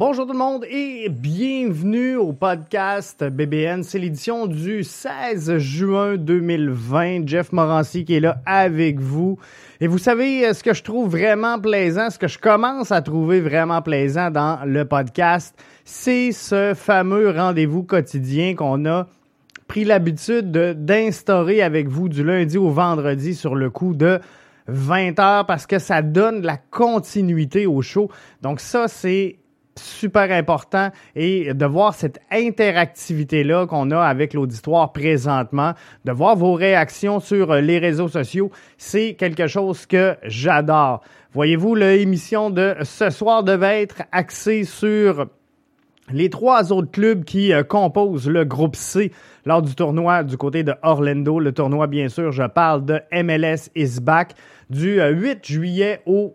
Bonjour tout le monde et bienvenue au podcast BBN. C'est l'édition du 16 juin 2020. Jeff Morancy qui est là avec vous. Et vous savez ce que je trouve vraiment plaisant, ce que je commence à trouver vraiment plaisant dans le podcast, c'est ce fameux rendez-vous quotidien qu'on a pris l'habitude d'instaurer avec vous du lundi au vendredi sur le coup de 20h parce que ça donne de la continuité au show. Donc ça, c'est super important et de voir cette interactivité-là qu'on a avec l'auditoire présentement, de voir vos réactions sur les réseaux sociaux, c'est quelque chose que j'adore. Voyez-vous, l'émission de ce soir devait être axée sur les trois autres clubs qui composent le groupe C lors du tournoi du côté de Orlando. Le tournoi, bien sûr, je parle de MLS Is Back du 8 juillet au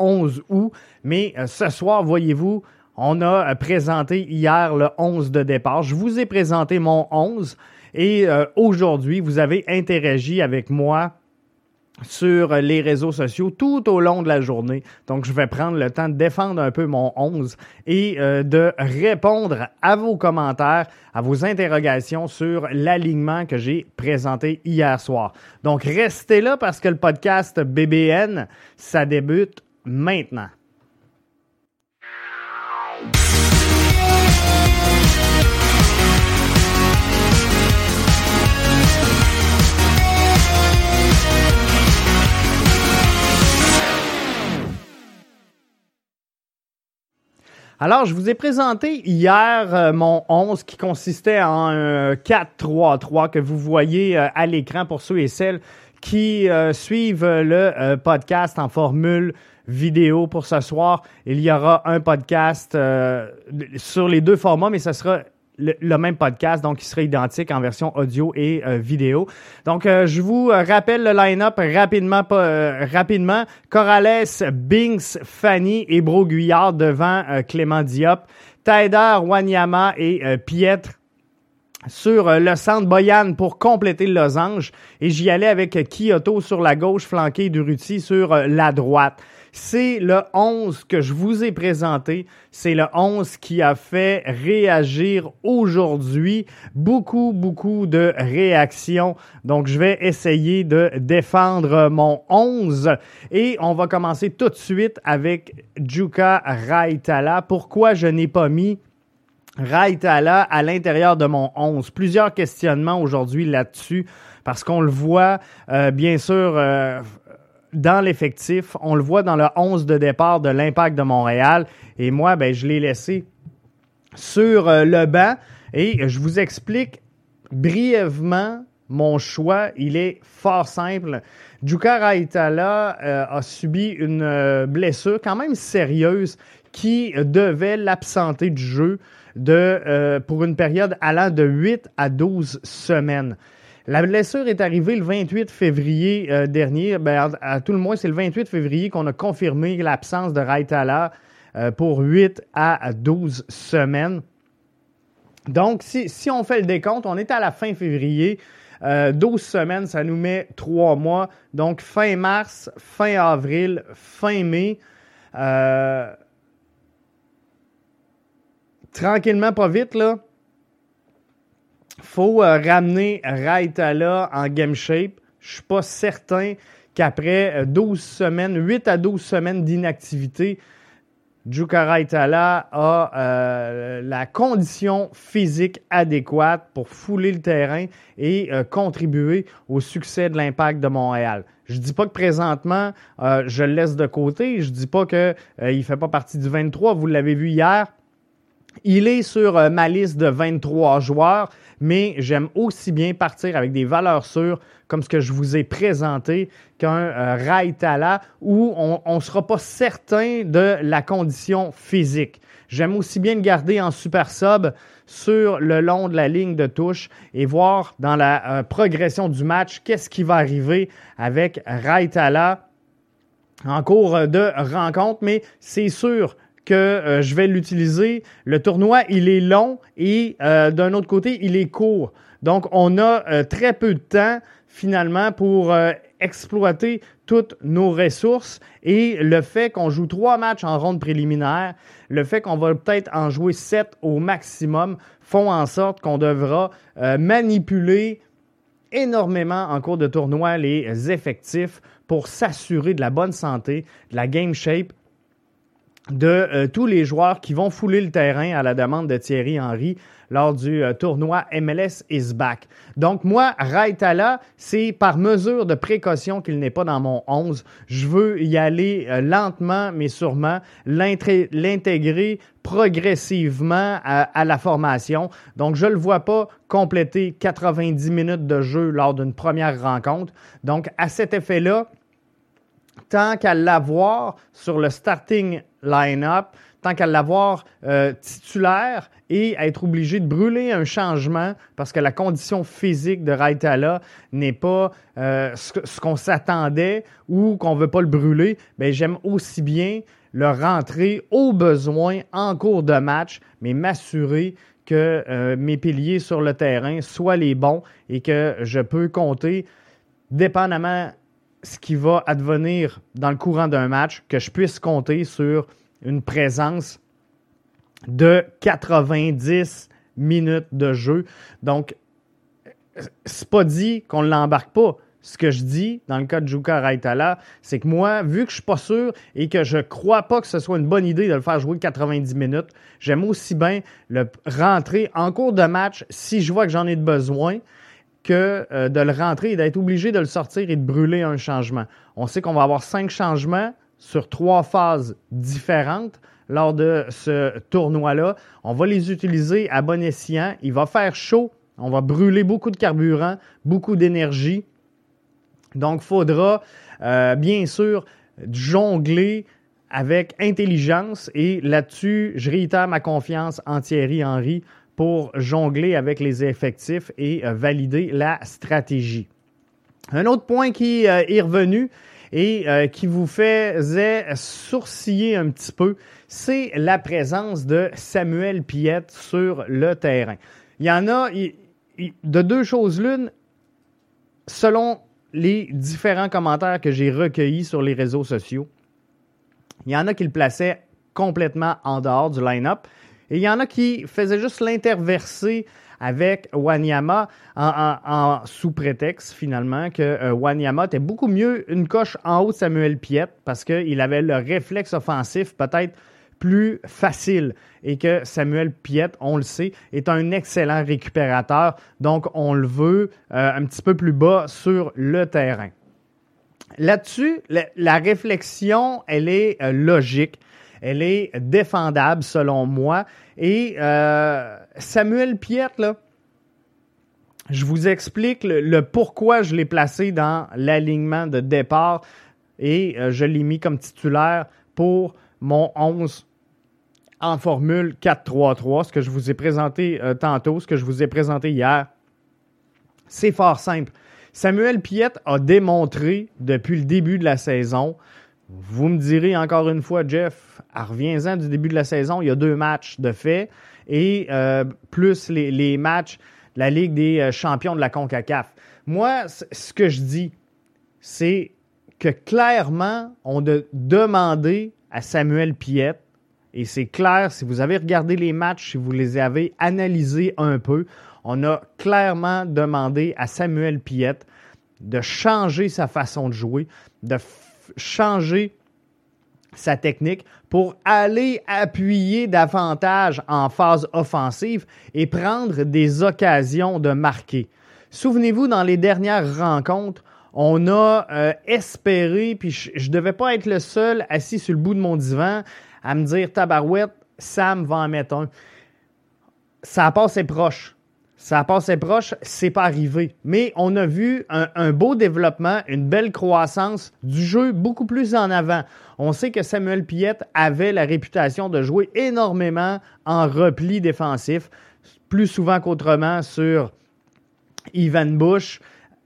11 août. Mais ce soir, voyez-vous, on a présenté hier le 11 de départ. Je vous ai présenté mon 11 et aujourd'hui, vous avez interagi avec moi sur les réseaux sociaux tout au long de la journée. Donc, je vais prendre le temps de défendre un peu mon 11 et de répondre à vos commentaires, à vos interrogations sur l'alignement que j'ai présenté hier soir. Donc, restez là parce que le podcast BBN, ça débute maintenant. Alors, je vous ai présenté hier mon 11 qui consistait en 4-3-3 que vous voyez à l'écran pour ceux et celles qui suivent le podcast en formule vidéo pour ce soir. Il y aura un podcast sur les deux formats, mais ce sera le même podcast, donc il sera identique en version audio et vidéo. Donc, je vous rappelle le line-up rapidement. Corrales, Binks, Fanny et Broguillard devant Clément Diop. Taider, Wanyama et Piette sur le centre. Bojan pour compléter le losange. Et j'y allais avec Quioto sur la gauche, flanqué d'Urruti sur la droite. C'est le 11 que je vous ai présenté. C'est le 11 qui a fait réagir aujourd'hui. Beaucoup de réactions. Donc, je vais essayer de défendre mon 11. Et on va commencer tout de suite avec Jukka Raitala. Pourquoi je n'ai pas mis Raitala à l'intérieur de mon 11? Plusieurs questionnements aujourd'hui là-dessus parce qu'on le voit, bien sûr, dans l'effectif, on le voit dans le 11 de départ de l'Impact de Montréal et moi, je l'ai laissé sur le banc et je vous explique brièvement mon choix. Il est fort simple. Jukka Raitala a subi une blessure quand même sérieuse qui devait l'absenter du jeu pour une période allant de 8 à 12 semaines. La blessure est arrivée le 28 février dernier. À tout le moins, c'est le 28 février qu'on a confirmé l'absence de Raitala pour 8 à 12 semaines. Donc, si on fait le décompte, on est à la fin février. 12 semaines, ça nous met 3 mois. Donc, fin mars, fin avril, fin mai. Tranquillement, pas vite, là. Faut ramener Raitala en game shape. Je suis pas certain qu'après 12 semaines, 8 à 12 semaines d'inactivité, Jukka Raitala a la condition physique adéquate pour fouler le terrain et contribuer au succès de l'Impact de Montréal. Je dis pas que présentement, je le laisse de côté. Je dis pas qu'il ne fait pas partie du 23. Vous l'avez vu hier. Il est sur ma liste de 23 joueurs, mais j'aime aussi bien partir avec des valeurs sûres comme ce que je vous ai présenté qu'un Raitala où on ne sera pas certain de la condition physique. J'aime aussi bien le garder en super sub sur le long de la ligne de touche et voir dans la progression du match qu'est-ce qui va arriver avec Raitala en cours de rencontre, mais c'est sûr que je vais l'utiliser. Le tournoi, il est long et d'un autre côté, il est court. Donc, on a très peu de temps finalement pour exploiter toutes nos ressources et le fait qu'on joue 3 matchs en ronde préliminaire, le fait qu'on va peut-être en jouer 7 au maximum, font en sorte qu'on devra manipuler énormément en cours de tournoi les effectifs pour s'assurer de la bonne santé, de la game shape de tous les joueurs qui vont fouler le terrain à la demande de Thierry Henry lors du tournoi MLS Is Back. Donc moi, Raitala, c'est par mesure de précaution qu'il n'est pas dans mon 11. Je veux y aller lentement mais sûrement, l'intégrer progressivement à la formation. Donc je ne le vois pas compléter 90 minutes de jeu lors d'une première rencontre. Donc à cet effet-là, tant qu'à l'avoir sur le starting line-up, tant qu'à l'avoir titulaire et à être obligé de brûler un changement parce que la condition physique de Raitala n'est pas ce qu'on s'attendait ou qu'on ne veut pas le brûler, bien, j'aime aussi bien le rentrer au besoin en cours de match, mais m'assurer que mes piliers sur le terrain soient les bons et que je peux compter, dépendamment ce qui va advenir dans le courant d'un match, que je puisse compter sur une présence de 90 minutes de jeu. Donc, c'est pas dit qu'on ne l'embarque pas. Ce que je dis, dans le cas de Jukka Raitala, c'est que moi, vu que je ne suis pas sûr et que je ne crois pas que ce soit une bonne idée de le faire jouer 90 minutes, j'aime aussi bien le rentrer en cours de match si je vois que j'en ai besoin, que de le rentrer et d'être obligé de le sortir et de brûler un changement. On sait qu'on va avoir 5 changements sur 3 phases différentes lors de ce tournoi-là. On va les utiliser à bon escient. Il va faire chaud. On va brûler beaucoup de carburant, beaucoup d'énergie. Donc, il faudra, bien sûr, jongler avec intelligence. Et là-dessus, je réitère ma confiance en Thierry Henry pour jongler avec les effectifs et valider la stratégie. Un autre point qui est revenu et qui vous faisait sourciller un petit peu, c'est la présence de Samuel Piette sur le terrain. Il y en a de 2 choses l'une, selon les différents commentaires que j'ai recueillis sur les réseaux sociaux. Il y en a qui le plaçaient complètement en dehors du line-up. Et il y en a qui faisaient juste l'interverser avec Wanyama en sous-prétexte, finalement, que Wanyama était beaucoup mieux une coche en haut de Samuel Piette parce qu'il avait le réflexe offensif peut-être plus facile et que Samuel Piette, on le sait, est un excellent récupérateur. Donc, on le veut un petit peu plus bas sur le terrain. Là-dessus, la réflexion, elle est logique. Elle est défendable, selon moi. Et Samuel Piette, là, je vous explique le pourquoi je l'ai placé dans l'alignement de départ et je l'ai mis comme titulaire pour mon 11 en formule 4-3-3, ce que je vous ai présenté tantôt, ce que je vous ai présenté hier. C'est fort simple. Samuel Piette a démontré depuis le début de la saison. Vous me direz encore une fois, Jeff, reviens-en du début de la saison, il y a 2 matchs de fait et plus les matchs de la Ligue des champions de la CONCACAF. Moi, ce que je dis, c'est que clairement, on a demandé à Samuel Piette, et c'est clair, si vous avez regardé les matchs, si vous les avez analysés un peu, on a clairement demandé à Samuel Piette de changer sa façon de jouer, de changer sa technique pour aller appuyer davantage en phase offensive et prendre des occasions de marquer. Souvenez-vous, dans les dernières rencontres, on a espéré, puis je ne devais pas être le seul assis sur le bout de mon divan à me dire « Tabarouette, Sam va en mettre un ». Ça passe et proche. Ça passe proche, c'est pas arrivé. Mais on a vu un beau développement, une belle croissance du jeu beaucoup plus en avant. On sait que Samuel Piette avait la réputation de jouer énormément en repli défensif, plus souvent qu'autrement sur Evan Bush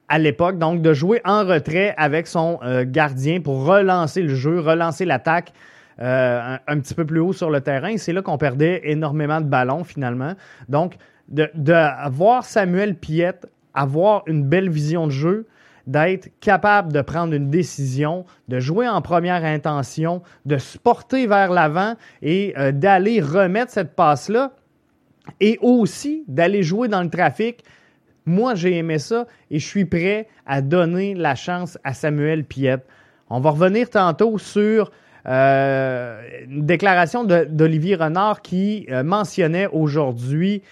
à l'époque. Donc, de jouer en retrait avec son gardien pour relancer le jeu, relancer l'attaque. Un petit peu plus haut sur le terrain. C'est là qu'on perdait énormément de ballons, finalement. Donc, de voir Samuel Piette avoir une belle vision de jeu, d'être capable de prendre une décision, de jouer en première intention, de se porter vers l'avant et d'aller remettre cette passe-là et aussi d'aller jouer dans le trafic. Moi, j'ai aimé ça et je suis prêt à donner la chance à Samuel Piette. On va revenir tantôt sur une déclaration d'Olivier Renard qui mentionnait aujourd'hui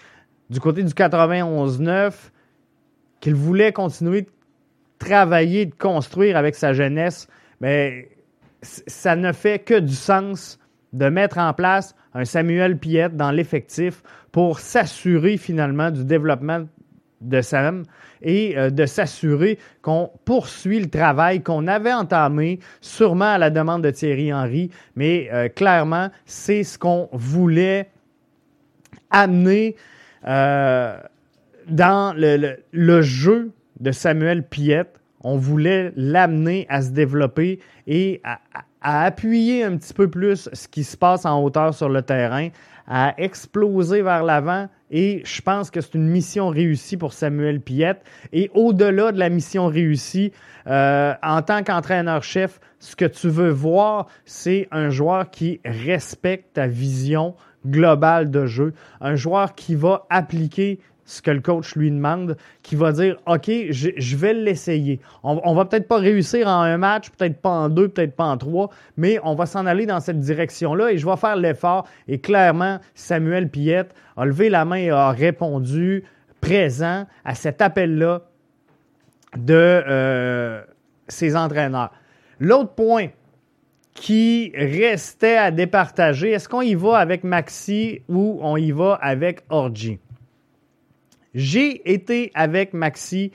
du côté du 91-9 qu'il voulait continuer de travailler, de construire avec sa jeunesse. Mais ça ne fait que du sens de mettre en place un Samuel Piette dans l'effectif pour s'assurer finalement du développement de Sam et de s'assurer qu'on poursuit le travail qu'on avait entamé, sûrement à la demande de Thierry Henry, mais clairement, c'est ce qu'on voulait amener dans le jeu de Samuel Piette. On voulait l'amener à se développer et à appuyer un petit peu plus ce qui se passe en hauteur sur le terrain, à exploser vers l'avant. Et je pense que c'est une mission réussie pour Samuel Piette. Et au-delà de la mission réussie, en tant qu'entraîneur-chef, ce que tu veux voir, c'est un joueur qui respecte ta vision globale de jeu, un joueur qui va appliquer ce que le coach lui demande, qui va dire « OK, je vais l'essayer. On va peut-être pas réussir en un match, peut-être pas en deux, peut-être pas en trois, mais on va s'en aller dans cette direction-là et je vais faire l'effort. » Et clairement, Samuel Piette a levé la main et a répondu présent à cet appel-là de ses entraîneurs. L'autre point qui restait à départager, est-ce qu'on y va avec Maxi ou on y va avec Orji? J'ai été avec Maxi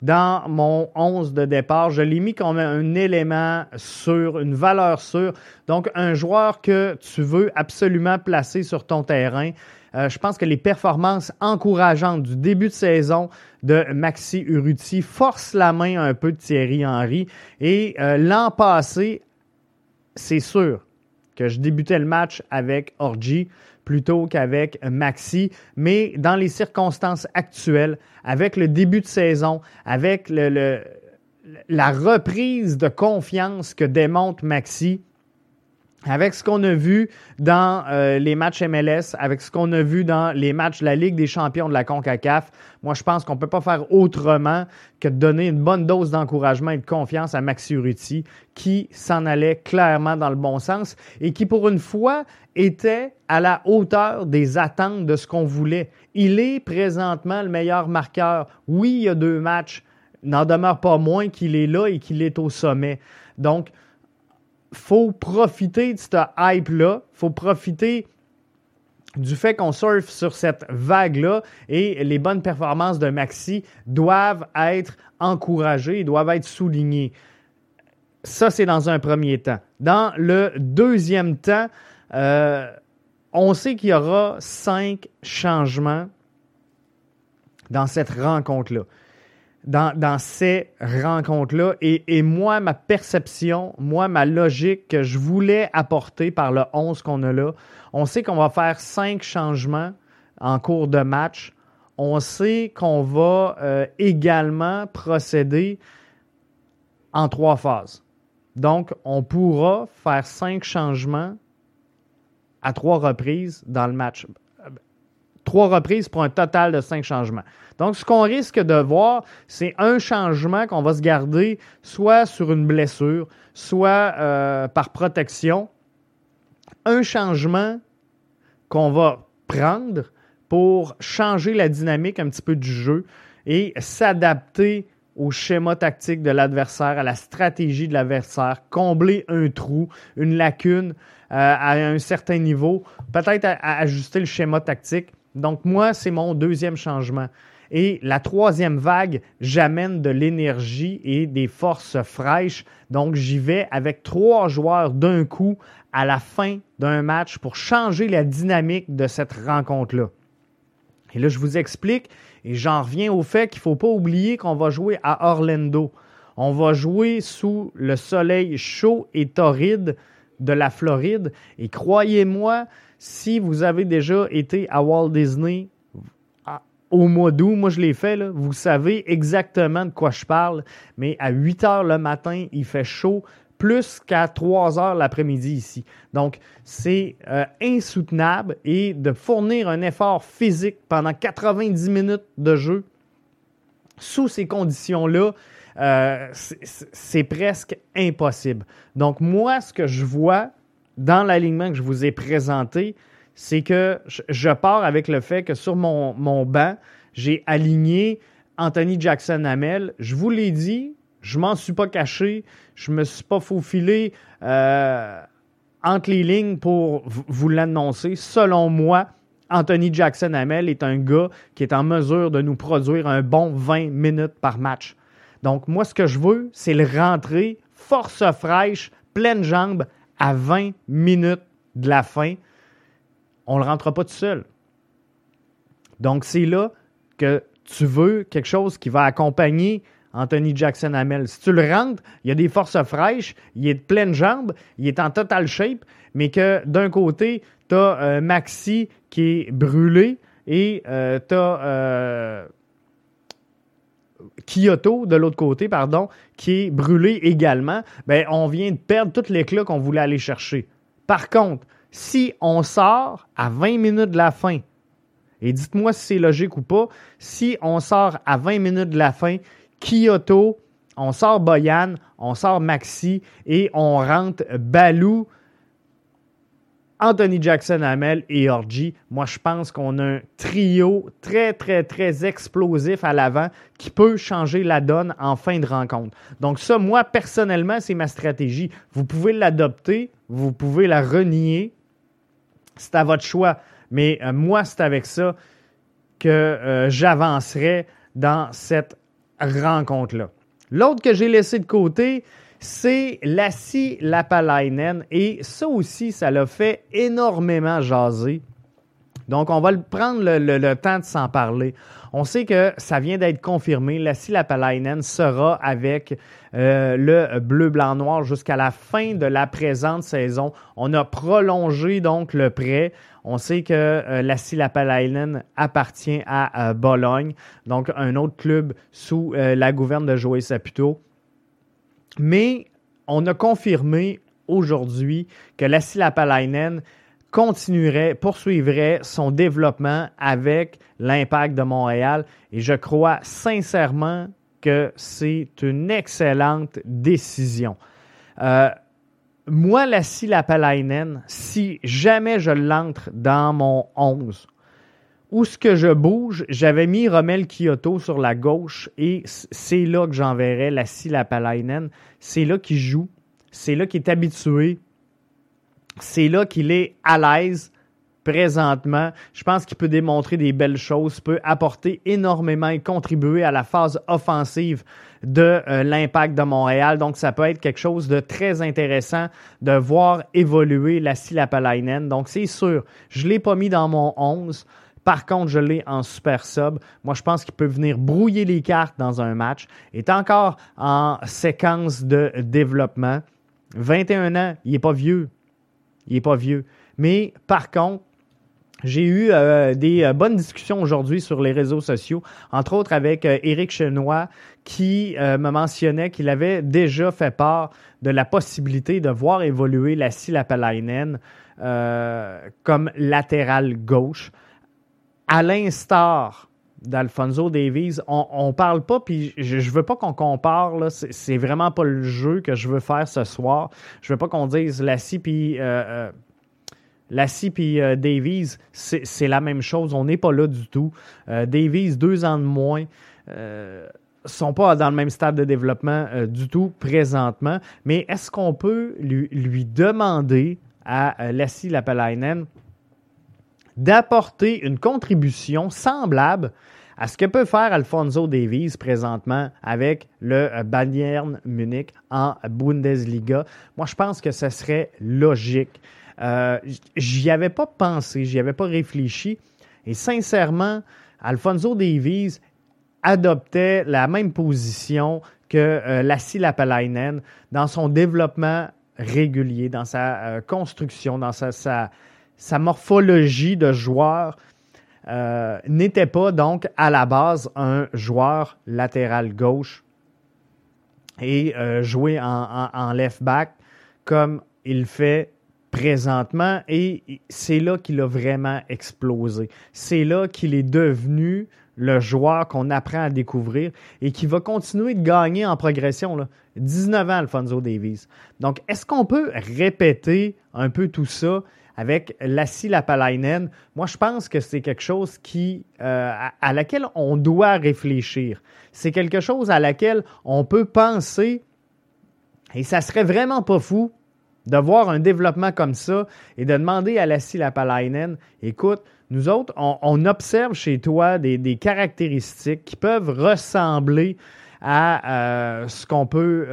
dans mon 11 de départ. Je l'ai mis comme un élément sûr, une valeur sûre. Donc, un joueur que tu veux absolument placer sur ton terrain. Je pense que les performances encourageantes du début de saison de Maxi Urruti forcent la main un peu de Thierry Henry. Et l'an passé, c'est sûr que je débutais le match avec Orji plutôt qu'avec Maxi, mais dans les circonstances actuelles, avec le début de saison, avec la reprise de confiance que démontre Maxi, avec ce qu'on a vu dans les matchs MLS, avec ce qu'on a vu dans les matchs de la Ligue des champions de la CONCACAF, moi, je pense qu'on ne peut pas faire autrement que de donner une bonne dose d'encouragement et de confiance à Maxi Urruti, qui s'en allait clairement dans le bon sens et qui, pour une fois, était à la hauteur des attentes de ce qu'on voulait. Il est présentement le meilleur marqueur. Oui, il y a deux matchs. N'en demeure pas moins qu'il est là et qu'il est au sommet. Donc, faut profiter de cette hype-là, faut profiter du fait qu'on surfe sur cette vague-là et les bonnes performances de Maxi doivent être encouragées, doivent être soulignées. Ça, c'est dans un premier temps. Dans le deuxième temps, on sait qu'il y aura 5 changements dans cette rencontre-là. Dans ces rencontres-là. Et moi, ma perception, ma logique que je voulais apporter par le 11 qu'on a là, on sait qu'on va faire 5 changements en cours de match. On sait qu'on va également procéder en 3 phases. Donc, on pourra faire 5 changements à 3 reprises dans le match. 3 reprises pour un total de 5 changements. Donc, ce qu'on risque de voir, c'est un changement qu'on va se garder soit sur une blessure, soit par protection. Un changement qu'on va prendre pour changer la dynamique un petit peu du jeu et s'adapter au schéma tactique de l'adversaire, à la stratégie de l'adversaire, combler un trou, une lacune à un certain niveau, peut-être à ajuster le schéma tactique. Donc, moi, c'est mon deuxième changement. Et la troisième vague, j'amène de l'énergie et des forces fraîches. Donc, j'y vais avec 3 joueurs d'un coup à la fin d'un match pour changer la dynamique de cette rencontre-là. Et là, je vous explique, et j'en reviens au fait qu'il ne faut pas oublier qu'on va jouer à Orlando. On va jouer sous le soleil chaud et torride de la Floride. Et croyez-moi, si vous avez déjà été à Walt Disney au mois d'août, moi je l'ai fait, là, vous savez exactement de quoi je parle, mais à 8 heures le matin, il fait chaud, plus qu'à 3 heures l'après-midi ici. Donc, c'est insoutenable et de fournir un effort physique pendant 90 minutes de jeu, sous ces conditions-là, c'est presque impossible. Donc, moi, ce que je vois dans l'alignement que je vous ai présenté, c'est que je pars avec le fait que sur mon banc, j'ai aligné Anthony Jackson-Hamel. Je vous l'ai dit, je m'en suis pas caché, je me suis pas faufilé entre les lignes pour vous l'annoncer. Selon moi, Anthony Jackson-Hamel est un gars qui est en mesure de nous produire un bon 20 minutes par match. Donc, moi, ce que je veux, c'est le rentrer, force fraîche, pleine jambe, à 20 minutes de la fin. On ne le rentre pas tout seul. Donc, c'est là que tu veux quelque chose qui va accompagner Anthony Jackson-Hamel. Si tu le rentres, il a des forces fraîches, il est de pleine jambe, il est en total shape, mais que d'un côté, tu as Maxi qui est brûlé et tu as Quioto de l'autre côté, pardon, qui est brûlé également. Bien, on vient de perdre tout l'éclat qu'on voulait aller chercher. Par contre, si on sort à 20 minutes de la fin, et dites-moi si c'est logique ou pas, si on sort à 20 minutes de la fin, Quioto, on sort Bojan, on sort Maxi et on rentre Balou, Anthony Jackson-Hamel et Orji. Moi, je pense qu'on a un trio très, très, très explosif à l'avant qui peut changer la donne en fin de rencontre. Donc ça, moi, personnellement, c'est ma stratégie. Vous pouvez l'adopter, vous pouvez la renier. C'est à votre choix. Mais moi, c'est avec ça que j'avancerai dans cette rencontre-là. L'autre que j'ai laissé de côté, c'est Lassi Lappalainen. Et ça aussi, ça l'a fait énormément jaser. Donc, on va prendre le temps de s'en parler. On sait que ça vient d'être confirmé. Lassi Lappalainen sera avec le bleu-blanc-noir jusqu'à la fin de la présente saison. On a prolongé donc le prêt. On sait que Lassi Lappalainen appartient à Bologne, donc un autre club sous la gouverne de Joey Saputo. Mais on a confirmé aujourd'hui que Lassi Lappalainen poursuivrait son développement avec l'Impact de Montréal. Et je crois sincèrement que c'est une excellente décision. Moi, Lassi Lappalainen, si jamais je l'entre dans mon 11, où ce que je bouge, j'avais mis Romell Quioto sur la gauche et c'est là que j'enverrai Lassi Lappalainen. C'est là qu'il joue, c'est là qu'il est habitué. C'est là qu'il est à l'aise présentement. Je pense qu'il peut démontrer des belles choses, peut apporter énormément et contribuer à la phase offensive de l'Impact de Montréal. Donc, ça peut être quelque chose de très intéressant de voir évoluer Lassi Lappalainen. Donc, c'est sûr, je ne l'ai pas mis dans mon 11. Par contre, je l'ai en super sub. Moi, je pense qu'il peut venir brouiller les cartes dans un match. Il est encore en séquence de développement. 21 ans, il n'est pas vieux. Il n'est pas vieux. Mais par contre, j'ai eu des bonnes discussions aujourd'hui sur les réseaux sociaux, entre autres avec Éric Chenois qui me mentionnait qu'il avait déjà fait part de la possibilité de voir évoluer Lassi Lappalainen comme latéral gauche. À l'instar d'Alphonso Davies, on parle pas, puis je veux pas qu'on compare, là, c'est vraiment pas le jeu que je veux faire ce soir. Je veux pas qu'on dise Lassi puis Davies, c'est la même chose, on n'est pas là du tout. Davies, 2 ans de moins, sont pas dans le même stade de développement du tout présentement, mais est-ce qu'on peut lui demander à Lassi Lappalainen d'apporter une contribution semblable à ce que peut faire Alphonso Davies présentement avec le Bayern Munich en Bundesliga. Moi, je pense que ce serait logique. J'y avais pas pensé, j'y avais pas réfléchi. Et sincèrement, Alphonso Davies adoptait la même position que Lassi Lappalainen dans son développement régulier, dans sa construction, dans sa morphologie de joueur. n'était pas donc à la base un joueur latéral gauche et jouer en left back comme il le fait présentement, et c'est là qu'il a vraiment explosé. C'est là qu'il est devenu le joueur qu'on apprend à découvrir et qui va continuer de gagner en progression, là. 19 ans, Alphonso Davies. Donc, est-ce qu'on peut répéter un peu tout ça avec Lassi Lappalainen? Moi, je pense que c'est quelque chose à laquelle on doit réfléchir. C'est quelque chose à laquelle on peut penser, et ça serait vraiment pas fou de voir un développement comme ça et de demander à Lassi Lappalainen, écoute, nous autres, on observe chez toi des caractéristiques qui peuvent ressembler à ce qu'on peut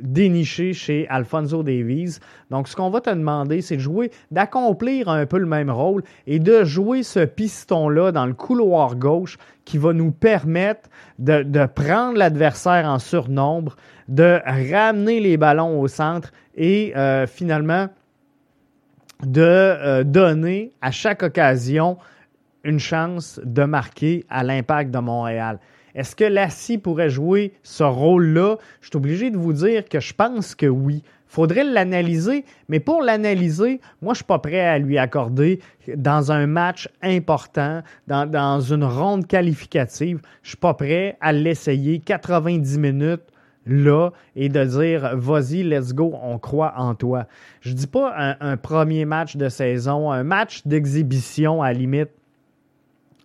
dénicher chez Alphonso Davies. Donc, ce qu'on va te demander, c'est de jouer, d'accomplir un peu le même rôle et de jouer ce piston-là dans le couloir gauche qui va nous permettre de prendre l'adversaire en surnombre, de ramener les ballons au centre et finalement de donner à chaque occasion une chance de marquer à l'Impact de Montréal. Est-ce que Lassi pourrait jouer ce rôle-là? Je suis obligé de vous dire que je pense que oui. Faudrait l'analyser, mais pour l'analyser, moi, je suis pas prêt à lui accorder dans un match important, dans une ronde qualificative. Je suis pas prêt à l'essayer 90 minutes là et de dire « Vas-y, let's go, on croit en toi ». Je dis pas un premier match de saison, un match d'exhibition à la limite.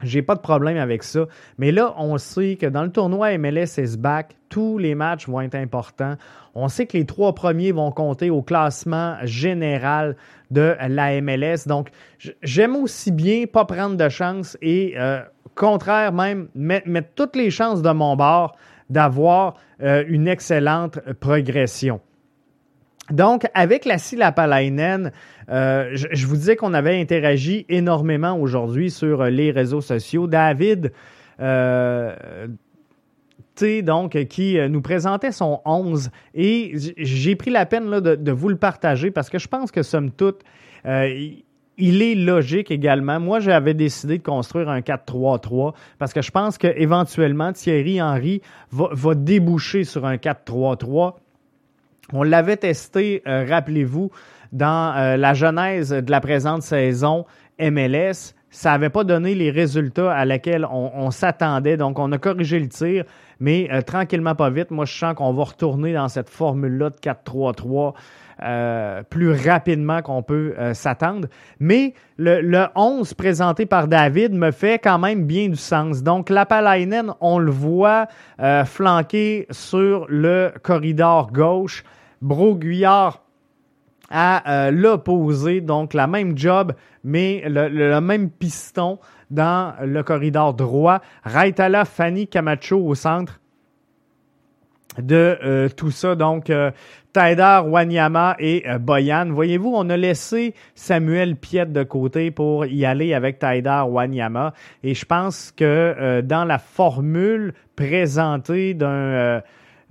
J'ai pas de problème avec ça. Mais là, on sait que dans le tournoi MLS Is Back, tous les matchs vont être importants. On sait que les 3 premiers vont compter au classement général de la MLS. Donc, j'aime aussi bien pas prendre de chance et, contraire même, mettre toutes les chances de mon bord d'avoir une excellente progression. Donc, avec Lassi Lappalainen, je vous disais qu'on avait interagi énormément aujourd'hui sur les réseaux sociaux. David, qui nous présentait son 11, et j'ai pris la peine là, de vous le partager parce que je pense que, somme toute, il est logique également. Moi, j'avais décidé de construire un 4-3-3 parce que je pense qu'éventuellement, Thierry Henry va déboucher sur un 4-3-3. On l'avait testé, rappelez-vous, dans la genèse de la présente saison MLS. Ça n'avait pas donné les résultats à laquelle on s'attendait. Donc, on a corrigé le tir, mais tranquillement, pas vite. Moi, je sens qu'on va retourner dans cette formule-là de 4-3-3 plus rapidement qu'on peut s'attendre. Mais le 11 présenté par David me fait quand même bien du sens. Donc, Lappalainen, on le voit flanqué sur le corridor gauche. Broguillard à l'opposé, donc la même job, mais le même piston dans le corridor droit. Raitala, Fanny, Camacho au centre de tout ça, donc Taider, Wanyama et Bojan. Voyez-vous, on a laissé Samuel Piette de côté pour y aller avec Taider, Wanyama, et je pense que dans la formule présentée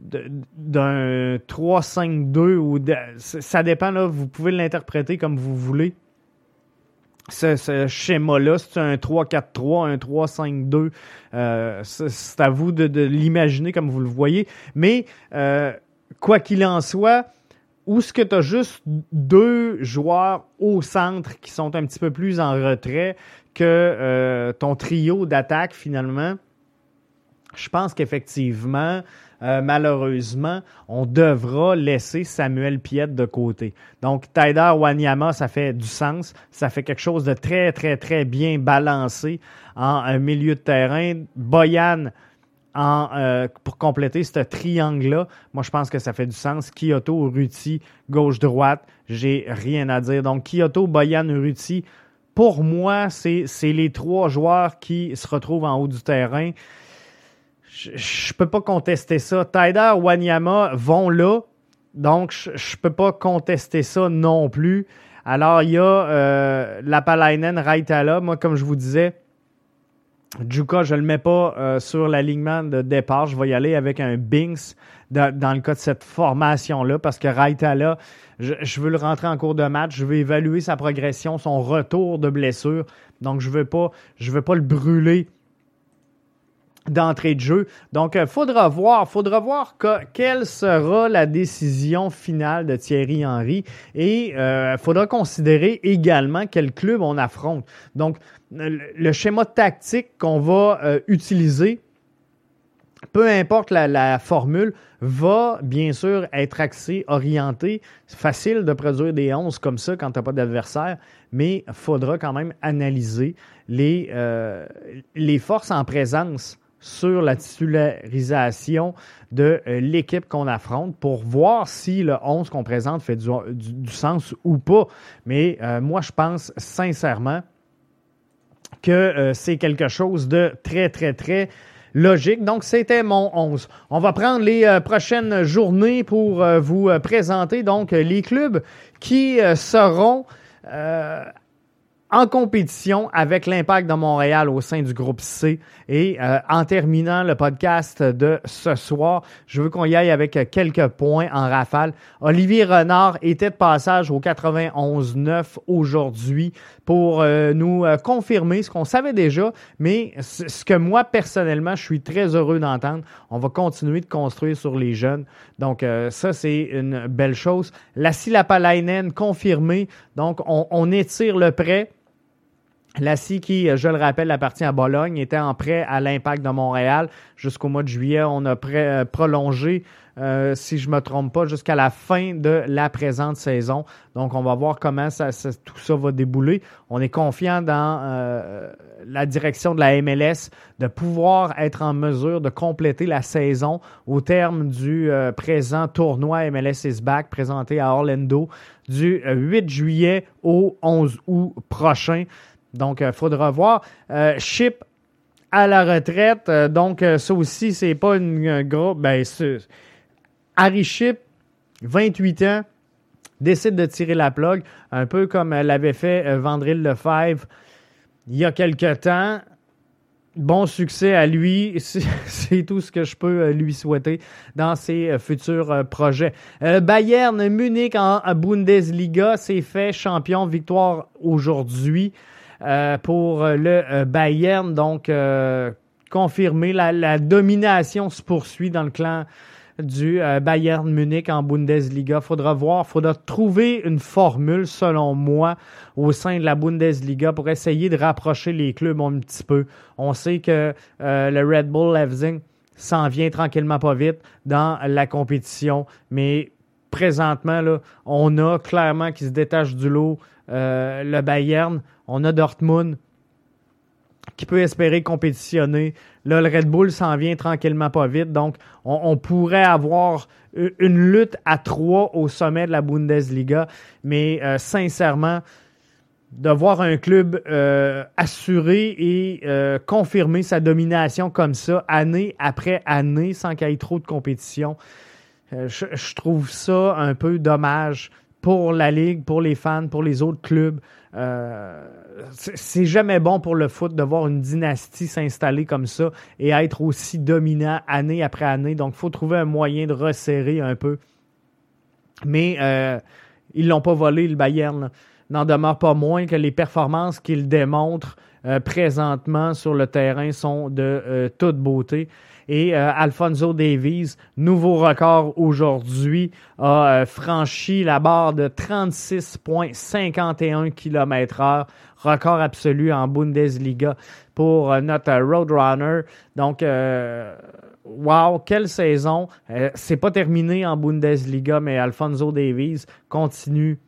d'un 3-5-2, ou ça dépend, là, vous pouvez l'interpréter comme vous voulez. Ce schéma-là, c'est un 3-4-3, un 3-5-2. C'est à vous de l'imaginer comme vous le voyez. Mais quoi qu'il en soit, où est-ce que tu as juste 2 joueurs au centre qui sont un petit peu plus en retrait que ton trio d'attaque finalement? Je pense qu'effectivement, malheureusement, on devra laisser Samuel Piette de côté. Donc, Taider Wanyama, ça fait du sens. Ça fait quelque chose de très, très, très bien balancé en milieu de terrain. Bojan, pour compléter ce triangle-là, moi, je pense que ça fait du sens. Quioto, Urruti, gauche-droite, j'ai rien à dire. Donc, Quioto, Bojan, Urruti, pour moi, c'est les 3 joueurs qui se retrouvent en haut du terrain. Je peux pas contester ça. Taider, Wanyama vont là, donc je peux pas contester ça non plus. Alors, il y a Lappalainen, Raitala. Moi, comme je vous disais, Jukka, je le mets pas sur l'alignement de départ. Je vais y aller avec un Binks dans le cas de cette formation-là, parce que Raitala, je veux le rentrer en cours de match. Je veux évaluer sa progression, son retour de blessure. Donc, je veux pas le brûler d'entrée de jeu. Donc, faudra voir quelle sera la décision finale de Thierry Henry et faudra considérer également quel club on affronte. Donc, le schéma tactique qu'on va utiliser, peu importe la formule, va bien sûr être axé, orienté. C'est facile de produire des 11 comme ça quand tu n'as pas d'adversaire, mais il faudra quand même analyser les forces en présence sur la titularisation de l'équipe qu'on affronte pour voir si le 11 qu'on présente fait du sens ou pas. Mais moi, je pense sincèrement que c'est quelque chose de très, très, très logique. Donc, c'était mon 11. On va prendre les prochaines journées pour vous présenter donc les clubs qui seront en compétition avec l'Impact de Montréal au sein du groupe C. Et en terminant le podcast de ce soir, je veux qu'on y aille avec quelques points en rafale. Olivier Renard était de passage au 91.9 aujourd'hui pour nous confirmer ce qu'on savait déjà, mais ce que moi, personnellement, je suis très heureux d'entendre. On va continuer de construire sur les jeunes. Donc, ça, c'est une belle chose. Lassi Lappalainen confirmé. Donc, on étire le prêt. Lassi qui, je le rappelle, appartient à Bologne, était en prêt à l'Impact de Montréal jusqu'au mois de juillet. On a prolongé, si je ne me trompe pas, jusqu'à la fin de la présente saison. Donc, on va voir comment tout ça va débouler. On est confiant dans la direction de la MLS de pouvoir être en mesure de compléter la saison au terme du présent tournoi MLS Is Back présenté à Orlando du 8 juillet au 11 août prochain. Donc, il faudra voir. Chip à la retraite. Donc, ça aussi, c'est pas une grosse. Harry Chip, 28 ans, décide de tirer la plug, un peu comme l'avait fait Vendril Lefebvre il y a quelque temps. Bon succès à lui. C'est tout ce que je peux lui souhaiter dans ses futurs projets. Bayern Munich en Bundesliga s'est fait champion, victoire aujourd'hui. Pour le Bayern, donc confirmé, la domination se poursuit dans le clan du Bayern Munich en Bundesliga. Faudra trouver une formule, selon moi, au sein de la Bundesliga pour essayer de rapprocher les clubs un petit peu. On sait que le Red Bull Leipzig s'en vient tranquillement pas vite dans la compétition, mais présentement, là, on a clairement qui se détache du lot le Bayern. On a Dortmund qui peut espérer compétitionner. Là, le Red Bull s'en vient tranquillement pas vite. Donc, on pourrait avoir une lutte à trois au sommet de la Bundesliga. Mais sincèrement, de voir un club assuré et confirmer sa domination comme ça, année après année, sans qu'il y ait trop de compétition, je trouve ça un peu dommage pour la Ligue, pour les fans, pour les autres clubs. C'est jamais bon pour le foot de voir une dynastie s'installer comme ça et être aussi dominant année après année. Donc, il faut trouver un moyen de resserrer un peu. Mais ils ne l'ont pas volé, le Bayern, là. N'en demeure pas moins que les performances qu'ils démontrent présentement sur le terrain sont de toute beauté. Et Alphonso Davies, nouveau record aujourd'hui, a franchi la barre de 36,51 km/h, record absolu en Bundesliga pour notre Roadrunner. Donc, wow, quelle saison! C'est pas terminé en Bundesliga, mais Alphonso Davies continue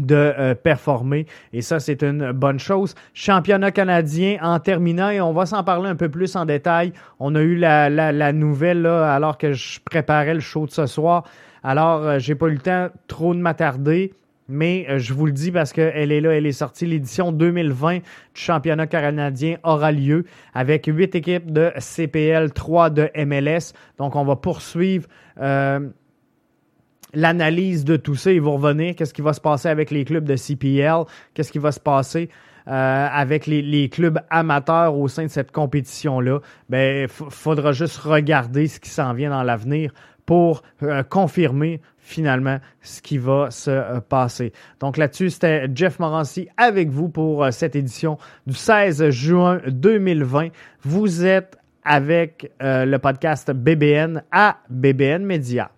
de performer. Et ça, c'est une bonne chose. Championnat canadien en terminant, et on va s'en parler un peu plus en détail. On a eu la nouvelle là, alors que je préparais le show de ce soir. Alors, j'ai pas eu le temps trop de m'attarder, mais je vous le dis parce qu'elle est là, elle est sortie. L'édition 2020 du championnat canadien aura lieu avec 8 équipes de CPL, 3 de MLS. Donc, on va poursuivre l'analyse de tout ça et vous revenir. Qu'est-ce qui va se passer avec les clubs de CPL? Qu'est-ce qui va se passer avec les clubs amateurs au sein de cette compétition-là? Faudra juste regarder ce qui s'en vient dans l'avenir pour confirmer finalement ce qui va se passer. Donc là-dessus, c'était Jeff Morancy avec vous pour cette édition du 16 juin 2020. Vous êtes avec le podcast BBN à BBN Media.